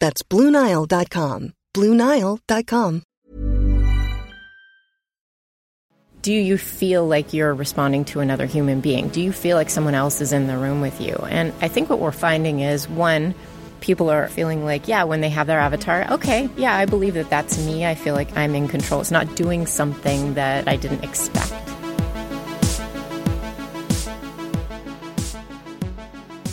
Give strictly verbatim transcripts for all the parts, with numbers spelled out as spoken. That's Blue Nile dot com. Blue Nile dot com. Do you feel like you're responding to another human being? Do you feel like someone else is in the room with you? And I think what we're finding is, one, people are feeling like, yeah, when they have their avatar, okay, yeah, I believe that that's me. I feel like I'm in control. It's not doing something that I didn't expect.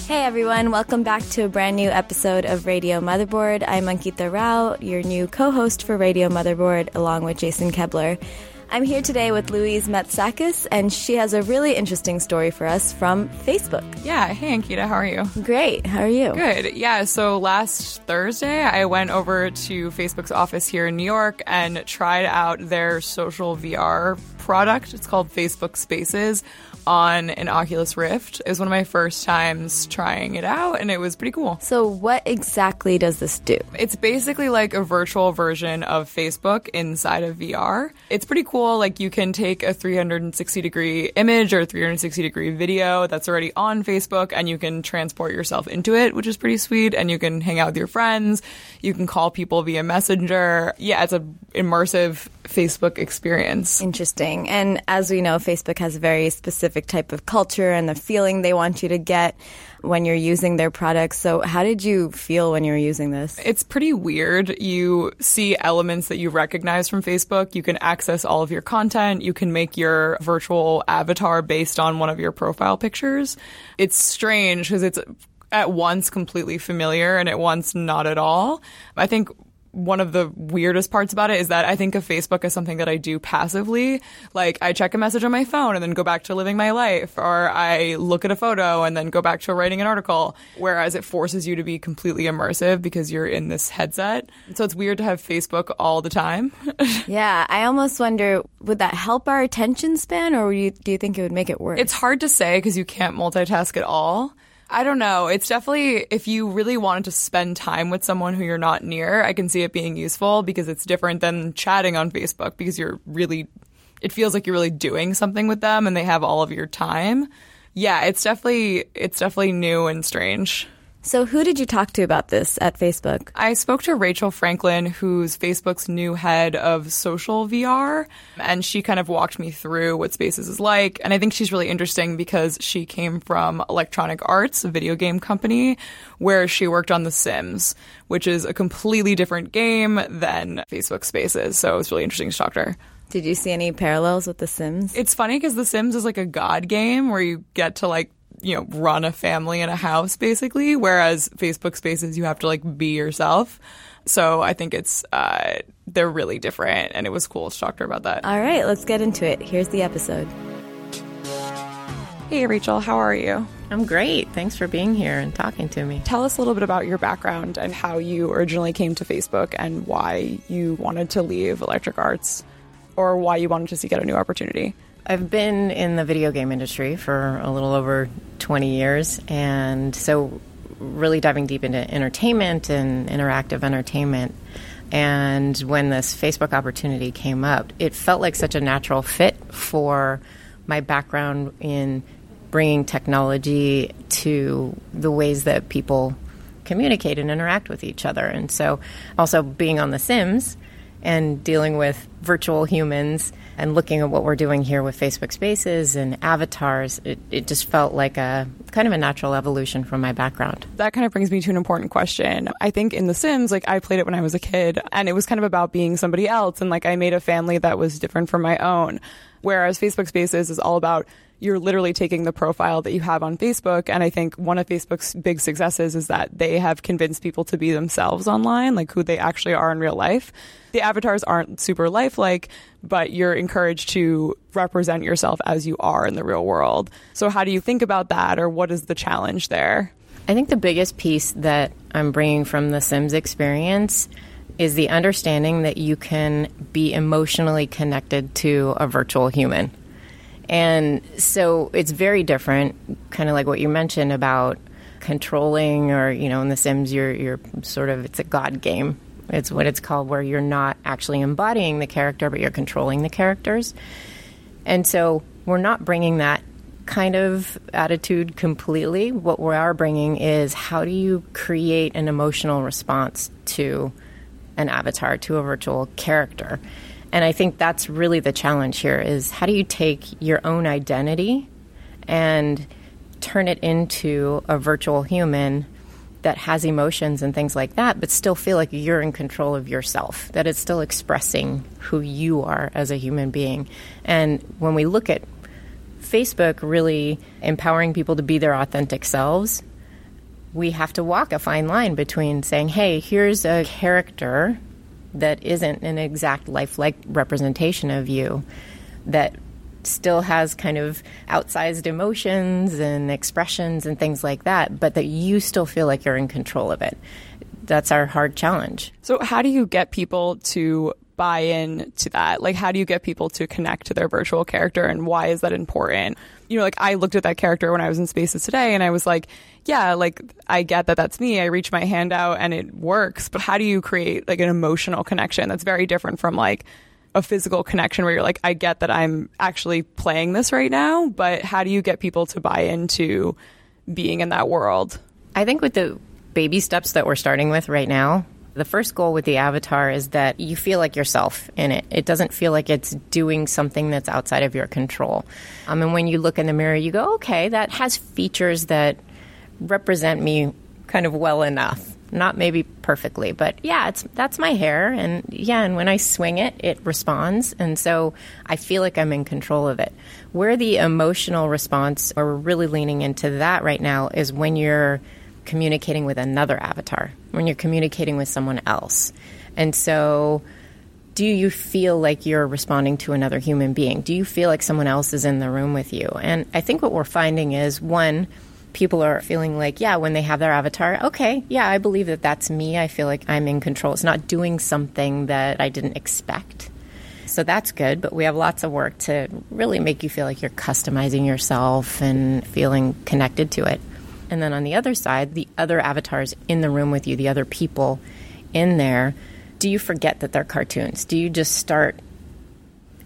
Hey everyone, welcome back to a brand new episode of Radio Motherboard. I'm Ankita Rao, your new co-host for Radio Motherboard, along with Jason Kebler. I'm here today with Louise Matsakis, and she has a really interesting story for us from Facebook. Yeah, hey Ankita, how are you? Great, how are you? Good, yeah, so last Thursday I went over to Facebook's office here in New York and tried out their social V R product. It's called Facebook Spaces on an Oculus Rift. It was one of my first times trying it out, and it was pretty cool. So what exactly does this do? It's basically like a virtual version of Facebook inside of V R. It's pretty cool. Like, you can take a three sixty degree image or three sixty degree video that's already on Facebook, and you can transport yourself into it, which is pretty sweet. And you can hang out with your friends. You can call people via Messenger. Yeah, it's an immersive Facebook experience. Interesting. And as we know, Facebook has a very specific type of culture and the feeling they want you to get when you're using their products. So how did you feel when you were using this? It's pretty weird. You see elements that you recognize from Facebook. You can access all of your content. You can make your virtual avatar based on one of your profile pictures. It's strange because it's at once completely familiar and at once not at all. I think one of the weirdest parts about it is that I think of Facebook as something that I do passively. Like, I check a message on my phone and then go back to living my life, or I look at a photo and then go back to writing an article, whereas it forces you to be completely immersive because you're in this headset. So it's weird to have Facebook all the time. Yeah, I almost wonder, would that help our attention span, or do you think it would make it worse? It's hard to say because you can't multitask at all. I don't know. It's definitely, if you really wanted to spend time with someone who you're not near, I can see it being useful because it's different than chatting on Facebook because you're really, it feels like you're really doing something with them and they have all of your time. Yeah, it's definitely, it's definitely new and strange. So who did you talk to about this at Facebook? I spoke to Rachel Franklin, who's Facebook's new head of social V R, and she kind of walked me through what Spaces is like. And I think she's really interesting because she came from Electronic Arts, a video game company, where she worked on The Sims, which is a completely different game than Facebook Spaces. So it's really interesting to talk to her. Did you see any parallels with The Sims? It's funny because The Sims is like a god game where you get to, like, you know, run a family in a house, basically, whereas Facebook Spaces, you have to, like, be yourself. So I think it's, uh, they're really different, and it was cool to talk to her about that. All right, let's get into it. Here's the episode. Hey, Rachel, how are you? I'm great. Thanks for being here and talking to me. Tell us a little bit about your background and how you originally came to Facebook and why you wanted to leave Electronic Arts, or why you wanted to seek out a new opportunity. I've been in the video game industry for a little over twenty years, and so really diving deep into entertainment and interactive entertainment. And when this Facebook opportunity came up, it felt like such a natural fit for my background in bringing technology to the ways that people communicate and interact with each other. And so also being on The Sims and dealing with virtual humans and looking at what we're doing here with Facebook Spaces and avatars, it, it just felt like a kind of a natural evolution from my background. That kind of brings me to an important question. I think in The Sims, like I played it when I was a kid, and it was kind of about being somebody else, and like I made a family that was different from my own. Whereas Facebook Spaces is all about you're literally taking the profile that you have on Facebook. And I think one of Facebook's big successes is that they have convinced people to be themselves online, like who they actually are in real life. The avatars aren't super lifelike, but you're encouraged to represent yourself as you are in the real world. So how do you think about that, or what is the challenge there? I think the biggest piece that I'm bringing from the Sims experience is the understanding that you can be emotionally connected to a virtual human. And so it's very different, kind of like what you mentioned about controlling, or, you know, in The Sims, you're you're sort of, it's a god game. It's what it's called, where you're not actually embodying the character, but you're controlling the characters. And so we're not bringing that kind of attitude completely. What we are bringing is, how do you create an emotional response to an avatar, to a virtual character? And I think that's really the challenge here, is how do you take your own identity and turn it into a virtual human that has emotions and things like that, but still feel like you're in control of yourself, that it's still expressing who you are as a human being. And when we look at Facebook really empowering people to be their authentic selves, we have to walk a fine line between saying, hey, here's a character that isn't an exact lifelike representation of you, that still has kind of outsized emotions and expressions and things like that, but that you still feel like you're in control of it. That's our hard challenge. So how do you get people to buy in to that? Like, how do you get people to connect to their virtual character, and why is that important? You know, like I looked at that character when I was in Spaces today, and I was like, yeah, like I get that that's me. I reach my hand out and it works. But how do you create like an emotional connection that's very different from like a physical connection where you're like, I get that I'm actually playing this right now, but how do you get people to buy into being in that world? I think with the baby steps that we're starting with right now, the first goal with the avatar is that you feel like yourself in it. It doesn't feel like it's doing something that's outside of your control. Um, and when you look in the mirror, you go, okay, that has features that represent me kind of well enough. Not maybe perfectly, but yeah, it's that's my hair. And yeah, and when I swing it, it responds. And so I feel like I'm in control of it. Where the emotional response, or we're really leaning into that right now, is when you're communicating with another avatar, when you're communicating with someone else. And so do you feel like you're responding to another human being? Do you feel like someone else is in the room with you? And I think what we're finding is, one, people are feeling like, yeah, when they have their avatar, okay, yeah, I believe that that's me. I feel like I'm in control. It's not doing something that I didn't expect. So that's good, but we have lots of work to really make you feel like you're customizing yourself and feeling connected to it. And then on the other side, the other avatars in the room with you, the other people in there, do you forget that they're cartoons? Do you just start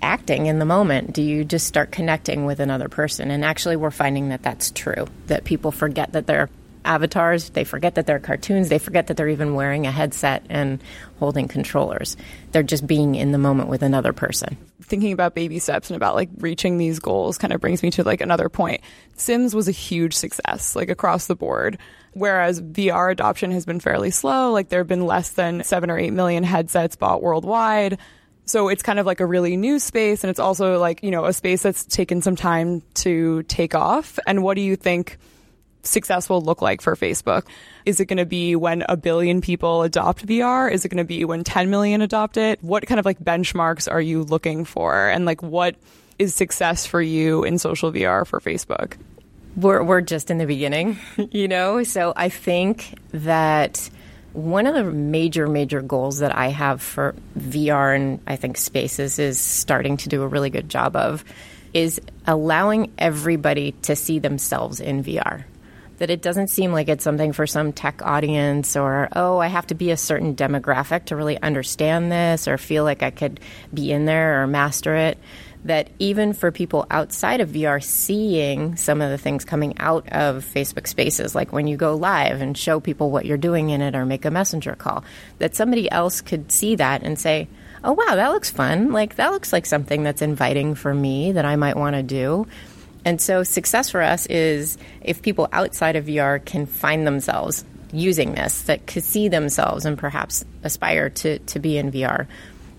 acting in the moment? Do you just start connecting with another person? And actually, we're finding that that's true, that people forget that they're avatars, they forget that they're cartoons, they forget that they're even wearing a headset and holding controllers. They're just being in the moment with another person. Thinking about baby steps and about like reaching these goals kind of brings me to like another point. Sims was a huge success, like across the board, whereas V R adoption has been fairly slow. Like there have been less than seven or eight million headsets bought worldwide. So it's kind of like a really new space, and it's also like, you know, a space that's taken some time to take off. And what do you think success will look like for Facebook? Is it going to be when a billion people adopt V R? Is it going to be when ten million adopt it? What kind of like benchmarks are you looking for? And like, what is success for you in social V R for Facebook? We're we're just in the beginning, you know? So I think that one of the major, major goals that I have for V R, and I think Spaces is starting to do a really good job of, is allowing everybody to see themselves in V R. That it doesn't seem like it's something for some tech audience, or, oh, I have to be a certain demographic to really understand this or feel like I could be in there or master it. That even for people outside of V R, seeing some of the things coming out of Facebook Spaces, like when you go live and show people what you're doing in it or make a messenger call, that somebody else could see that and say, oh, wow, that looks fun. Like, that looks like something that's inviting for me that I might want to do. And so success for us is if people outside of V R can find themselves using this, that could see themselves and perhaps aspire to, to be in V R.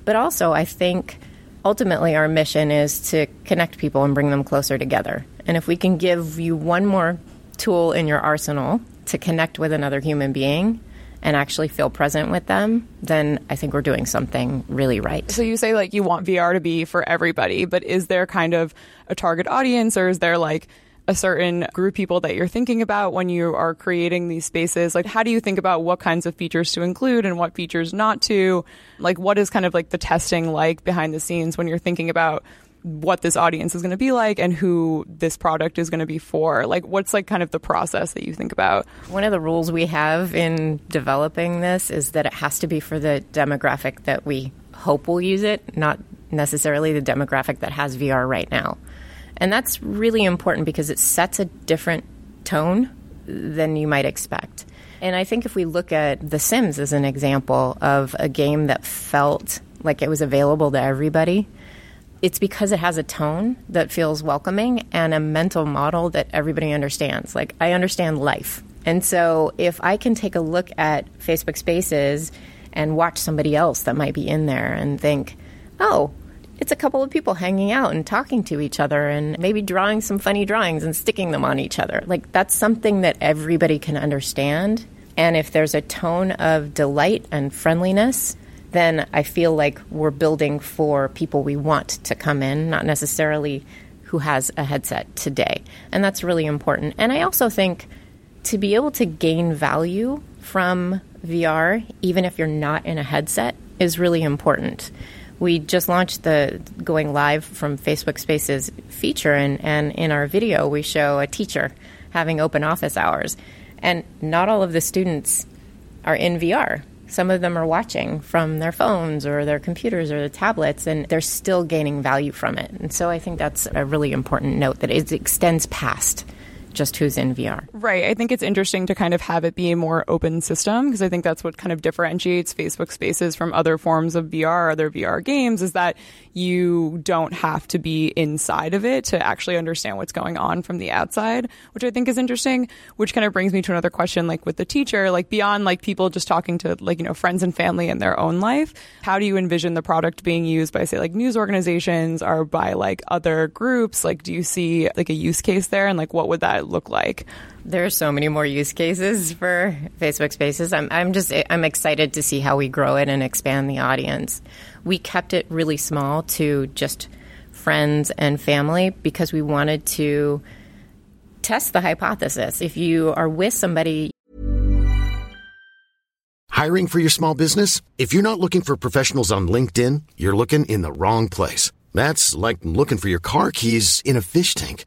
But also, I think ultimately our mission is to connect people and bring them closer together. And if we can give you one more tool in your arsenal to connect with another human being and actually feel present with them, then I think we're doing something really right. So you say, like, you want V R to be for everybody, but is there kind of a target audience, or is there like a certain group of people that you're thinking about when you are creating these spaces? Like, how do you think about what kinds of features to include and what features not to? Like, what is kind of like the testing like behind the scenes when you're thinking about what this audience is going to be like and who this product is going to be for? Like, what's like kind of the process that you think about? One of the rules we have in developing this is that it has to be for the demographic that we hope will use it, not necessarily the demographic that has V R right now. And that's really important because it sets a different tone than you might expect. And I think if we look at The Sims as an example of a game that felt like it was available to everybody, it's because it has a tone that feels welcoming and a mental model that everybody understands. Like, I understand life. And so if I can take a look at Facebook Spaces and watch somebody else that might be in there and think, oh, it's a couple of people hanging out and talking to each other and maybe drawing some funny drawings and sticking them on each other. Like, that's something that everybody can understand. And if there's a tone of delight and friendliness, then I feel like we're building for people we want to come in, not necessarily who has a headset today. And that's really important. And I also think to be able to gain value from V R, even if you're not in a headset, is really important. We just launched the going live from Facebook Spaces feature, and, and in our video we show a teacher having open office hours. And not all of the students are in V R. Some of them are watching from their phones or their computers or their tablets, and they're still gaining value from it. And so I think that's a really important note, that it extends past just who's in V R. Right. I think it's interesting to kind of have it be a more open system, because I think that's what kind of differentiates Facebook Spaces from other forms of V R, other V R games, is that you don't have to be inside of it to actually understand what's going on from the outside, which I think is interesting, which kind of brings me to another question, like with the teacher, like beyond like people just talking to like, you know, friends and family in their own life, how do you envision the product being used by, say, like news organizations or by like other groups? Like, do you see like a use case there, and like what would that look like? There are so many more use cases for Facebook Spaces. I'm, I'm just I'm excited to see how we grow it and expand the audience. We kept it really small to just friends and family because we wanted to test the hypothesis. If you are with somebody. Hiring for your small business? If you're not looking for professionals on LinkedIn, you're looking in the wrong place. That's like looking for your car keys in a fish tank.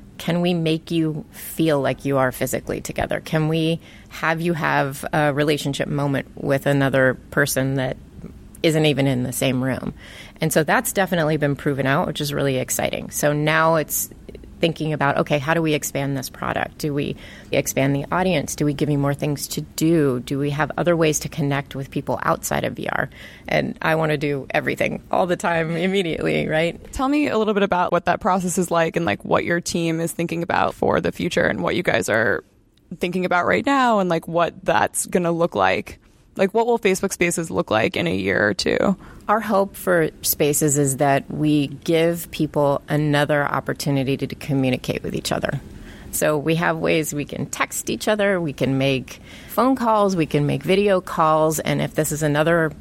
Can we make you feel like you are physically together? Can we have you have a relationship moment with another person that isn't even in the same room? And so that's definitely been proven out, which is really exciting. So now it's thinking about, okay, how do we expand this product? Do we expand the audience? Do we give you more things to do? Do we have other ways to connect with people outside of V R? And I want to do everything all the time immediately, right? Tell me a little bit about what that process is like and like what your team is thinking about for the future and what you guys are thinking about right now and like what that's going to look like. Like, what will Facebook Spaces look like in a year or two? Our hope for Spaces is that we give people another opportunity to, to communicate with each other. So we have ways we can text each other, we can make phone calls, we can make video calls, and if this is another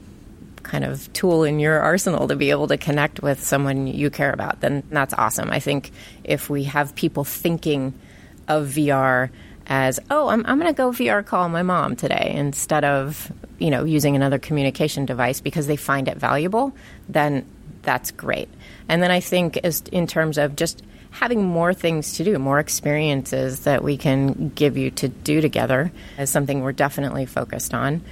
kind of tool in your arsenal to be able to connect with someone you care about, then that's awesome. I think if we have people thinking of V R as, oh, I'm, I'm going to go V R call my mom today instead of, you know, using another communication device because they find it valuable, then that's great. And then I think as in terms of just having more things to do, more experiences that we can give you to do together is something we're definitely focused on.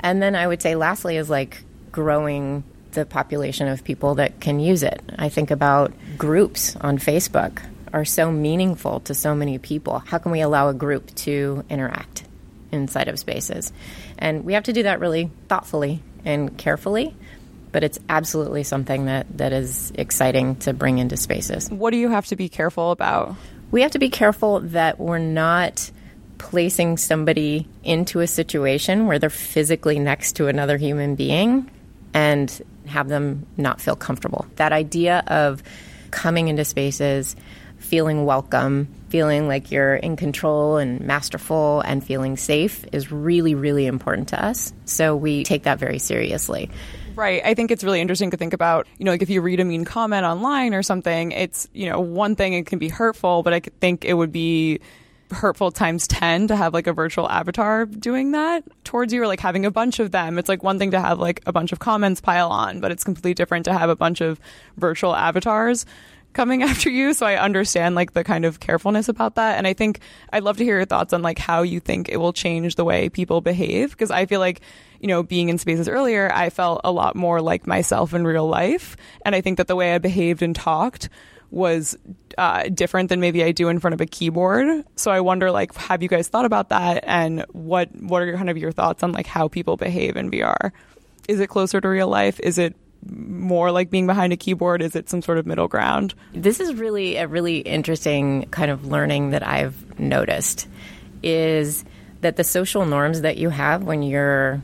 And then I would say lastly is like growing the population of people that can use it. I think about groups on Facebook are so meaningful to so many people. How can we allow a group to interact inside of spaces? And we have to do that really thoughtfully and carefully, but it's absolutely something that, that is exciting to bring into spaces. What do you have to be careful about? We have to be careful that we're not placing somebody into a situation where they're physically next to another human being and have them not feel comfortable. That idea of coming into spaces, feeling welcome, feeling like you're in control and masterful and feeling safe is really, really important to us. So we take that very seriously. Right. I think it's really interesting to think about, you know, like if you read a mean comment online or something, it's, you know, one thing, it can be hurtful, but I think it would be hurtful times ten to have like a virtual avatar doing that towards you, or like having a bunch of them. It's like one thing to have like a bunch of comments pile on, but it's completely different to have a bunch of virtual avatars coming after you. So I understand like the kind of carefulness about that. And I think I'd love to hear your thoughts on like how you think it will change the way people behave. Because I feel like, you know, being in spaces earlier, I felt a lot more like myself in real life. And I think that the way I behaved and talked was uh, different than maybe I do in front of a keyboard. So I wonder, like, have you guys thought about that? And what, what are kind of your thoughts on like how people behave in V R? Is it closer to real life? Is it more like being behind a keyboard? Is it some sort of middle ground? This is really a really interesting kind of learning that I've noticed is that the social norms that you have when you're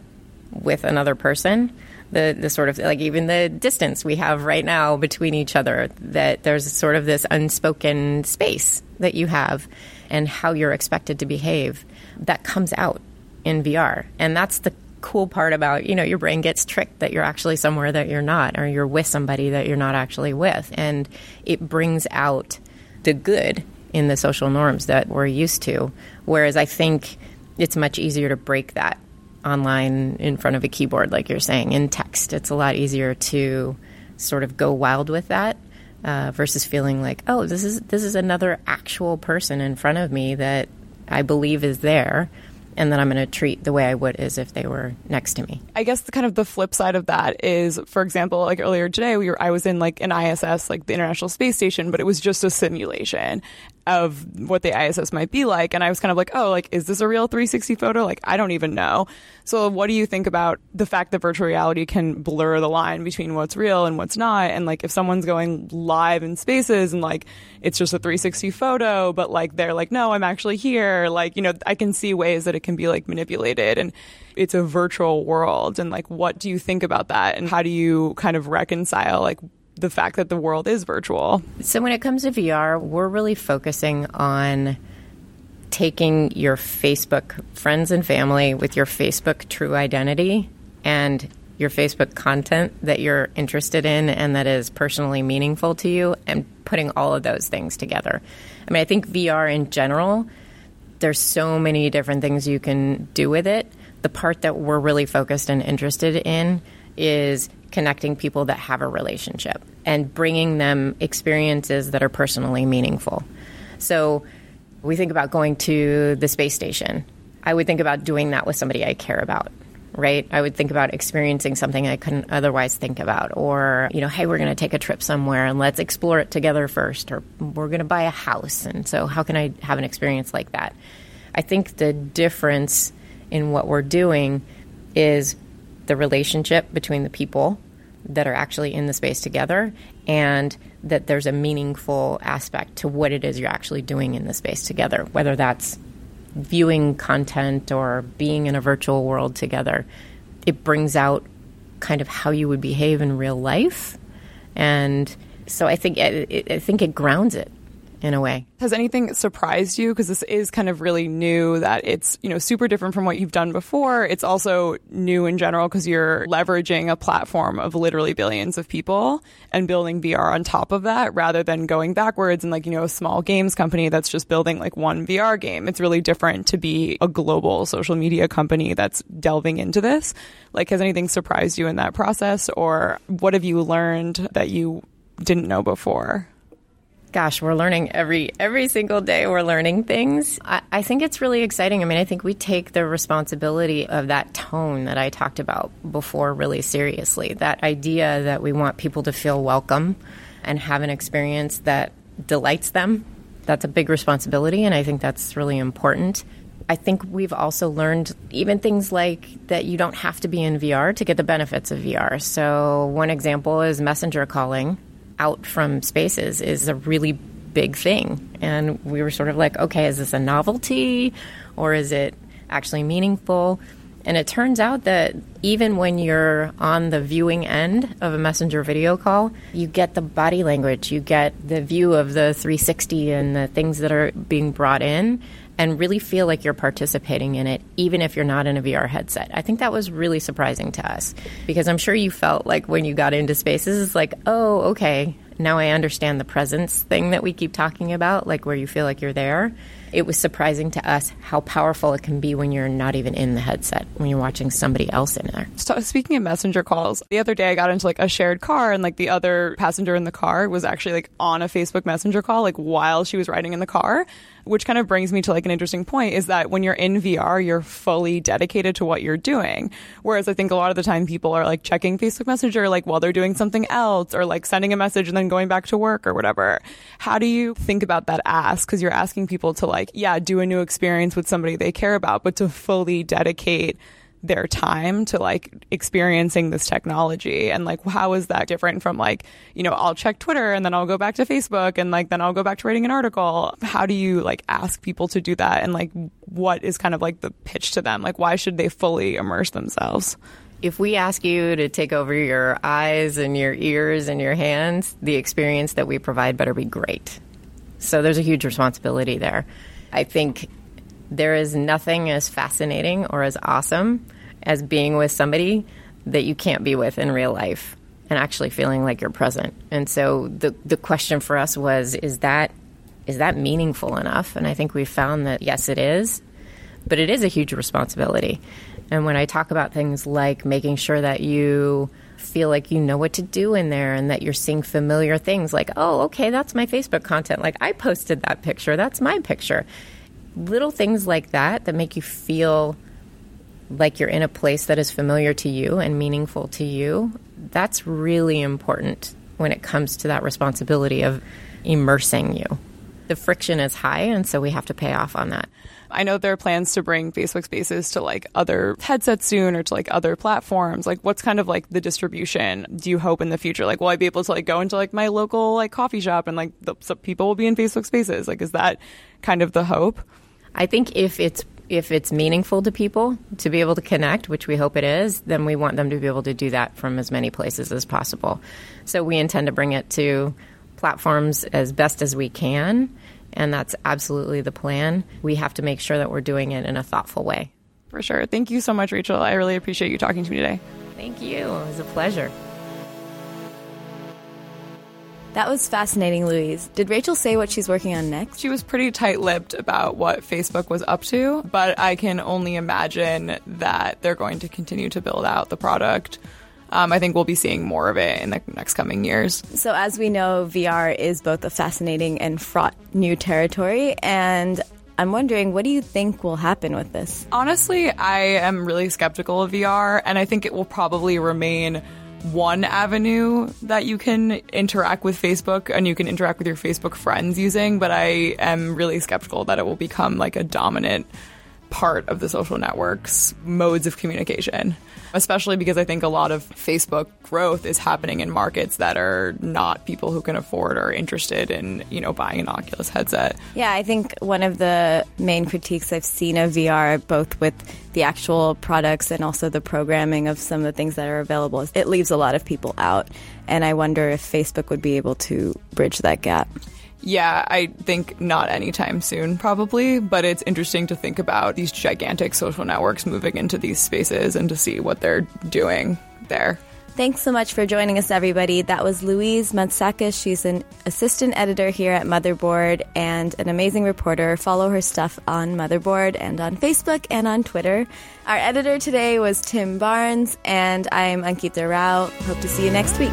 with another person, the, the sort of like even the distance we have right now between each other, that there's sort of this unspoken space that you have and how you're expected to behave that comes out in V R. And that's the cool part about, you know, your brain gets tricked that you're actually somewhere that you're not, or you're with somebody that you're not actually with. And it brings out the good in the social norms that we're used to. Whereas I think it's much easier to break that online in front of a keyboard, like you're saying, in text. It's a lot easier to sort of go wild with that uh, versus feeling like, oh, this is this is another actual person in front of me that I believe is there, and then I'm going to treat the way I would as if they were next to me. I guess the kind of the flip side of that is, for example, like earlier today, we were I was in like an I S S, like the International Space Station, but it was just a simulation of what the I S S might be like. And I was kind of like, oh, like, is this a real three sixty photo? Like, I don't even know. So what do you think about the fact that virtual reality can blur the line between what's real and what's not? And like, if someone's going live in spaces and like, it's just a three sixty photo, but like, they're like, no, I'm actually here. Like, you know, I can see ways that it can be like manipulated, and it's a virtual world. And like, what do you think about that? And how do you kind of reconcile like the fact that the world is virtual? So when it comes to V R, we're really focusing on taking your Facebook friends and family with your Facebook true identity and your Facebook content that you're interested in and that is personally meaningful to you, and putting all of those things together. I mean, I think V R in general, there's so many different things you can do with it. The part that we're really focused and interested in is connecting people that have a relationship and bringing them experiences that are personally meaningful. So we think about going to the space station. I would think about doing that with somebody I care about, right? I would think about experiencing something I couldn't otherwise think about. Or, you know, hey, we're going to take a trip somewhere and let's explore it together first. Or we're going to buy a house. And so how can I have an experience like that? I think the difference in what we're doing is the relationship between the people that are actually in the space together, and that there's a meaningful aspect to what it is you're actually doing in the space together, whether that's viewing content or being in a virtual world together. It brings out kind of how you would behave in real life. And so I think I think it grounds it in a way. Has anything surprised you? Because this is kind of really new, that it's, you know, super different from what you've done before. It's also new in general because you're leveraging a platform of literally billions of people and building V R on top of that rather than going backwards and, like, you know, a small games company that's just building like one V R game. It's really different to be a global social media company that's delving into this. Like, has anything surprised you in that process, or what have you learned that you didn't know before? Gosh, we're learning every every single day. We're learning things. I, I think it's really exciting. I mean, I think we take the responsibility of that tone that I talked about before really seriously. That idea that we want people to feel welcome and have an experience that delights them. That's a big responsibility, and I think that's really important. I think we've also learned even things like that you don't have to be in V R to get the benefits of V R. So one example is messenger calling out from Spaces is a really big thing. And we were sort of like, okay, is this a novelty or is it actually meaningful? And it turns out that even when you're on the viewing end of a messenger video call, you get the body language, you get the view of the three sixty and the things that are being brought in, and really feel like you're participating in it, even if you're not in a V R headset. I think that was really surprising to us, because I'm sure you felt like when you got into Spaces, it's like, oh, okay, now I understand the presence thing that we keep talking about, like where you feel like you're there. It was surprising to us how powerful it can be when you're not even in the headset, when you're watching somebody else in there. So, speaking of messenger calls, the other day I got into like a shared car, and like the other passenger in the car was actually like on a Facebook messenger call, like while she was riding in the car, which kind of brings me to like an interesting point, is that when you're in V R, you're fully dedicated to what you're doing. Whereas I think a lot of the time people are like checking Facebook Messenger, like while they're doing something else, or like sending a message and then going back to work or whatever. How do you think about that ask? Because you're asking people to like, Like, yeah, do a new experience with somebody they care about, but to fully dedicate their time to like experiencing this technology. And like, how is that different from like, you know, I'll check Twitter and then I'll go back to Facebook and like then I'll go back to writing an article. How do you like ask people to do that? And like, what is kind of like the pitch to them? Like, why should they fully immerse themselves? If we ask you to take over your eyes and your ears and your hands, the experience that we provide better be great. So there's a huge responsibility there. I think there is nothing as fascinating or as awesome as being with somebody that you can't be with in real life and actually feeling like you're present. And so the the question for us was, is that is that meaningful enough? And I think we found that, yes, it is, but it is a huge responsibility. And when I talk about things like making sure that you feel like you know what to do in there and that you're seeing familiar things like, oh, okay, that's my Facebook content. Like, I posted that picture. That's my picture. Little things like that that make you feel like you're in a place that is familiar to you and meaningful to you. That's really important when it comes to that responsibility of immersing you. The friction is high, and so we have to pay off on that. I know there are plans to bring Facebook Spaces to like other headsets soon, or to like other platforms. Like, what's kind of like the distribution? Do you hope in the future, like, will I be able to like go into like my local like coffee shop and like the, so people will be in Facebook Spaces? Like, is that kind of the hope? I think if it's if it's meaningful to people to be able to connect, which we hope it is, then we want them to be able to do that from as many places as possible. So we intend to bring it to platforms as best as we can, and that's absolutely the plan. We have to make sure that we're doing it in a thoughtful way. For sure. Thank you so much, Rachel. I really appreciate you talking to me today. Thank you. It was a pleasure. That was fascinating, Louise. Did Rachel say what she's working on next? She was pretty tight-lipped about what Facebook was up to, but I can only imagine that they're going to continue to build out the product. Um, I think we'll be seeing more of it in the next coming years. So as we know, V R is both a fascinating and fraught new territory. And I'm wondering, what do you think will happen with this? Honestly, I am really skeptical of V R. And I think it will probably remain one avenue that you can interact with Facebook and you can interact with your Facebook friends using. But I am really skeptical that it will become like a dominant part of the social network's modes of communication, especially because I think a lot of Facebook growth is happening in markets that are not people who can afford or are interested in, you know, buying an Oculus headset. Yeah, I think one of the main critiques I've seen of V R, both with the actual products and also the programming of some of the things that are available, is it leaves a lot of people out. And I wonder if Facebook would be able to bridge that gap. Yeah, I think not anytime soon, probably. But it's interesting to think about these gigantic social networks moving into these spaces and to see what they're doing there. Thanks so much for joining us, everybody. That was Louise Matsakis. She's an assistant editor here at Motherboard and an amazing reporter. Follow her stuff on Motherboard and on Facebook and on Twitter. Our editor today was Tim Barnes, and I'm Ankita Rao. Hope to see you next week.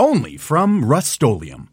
Only from Rust-Oleum.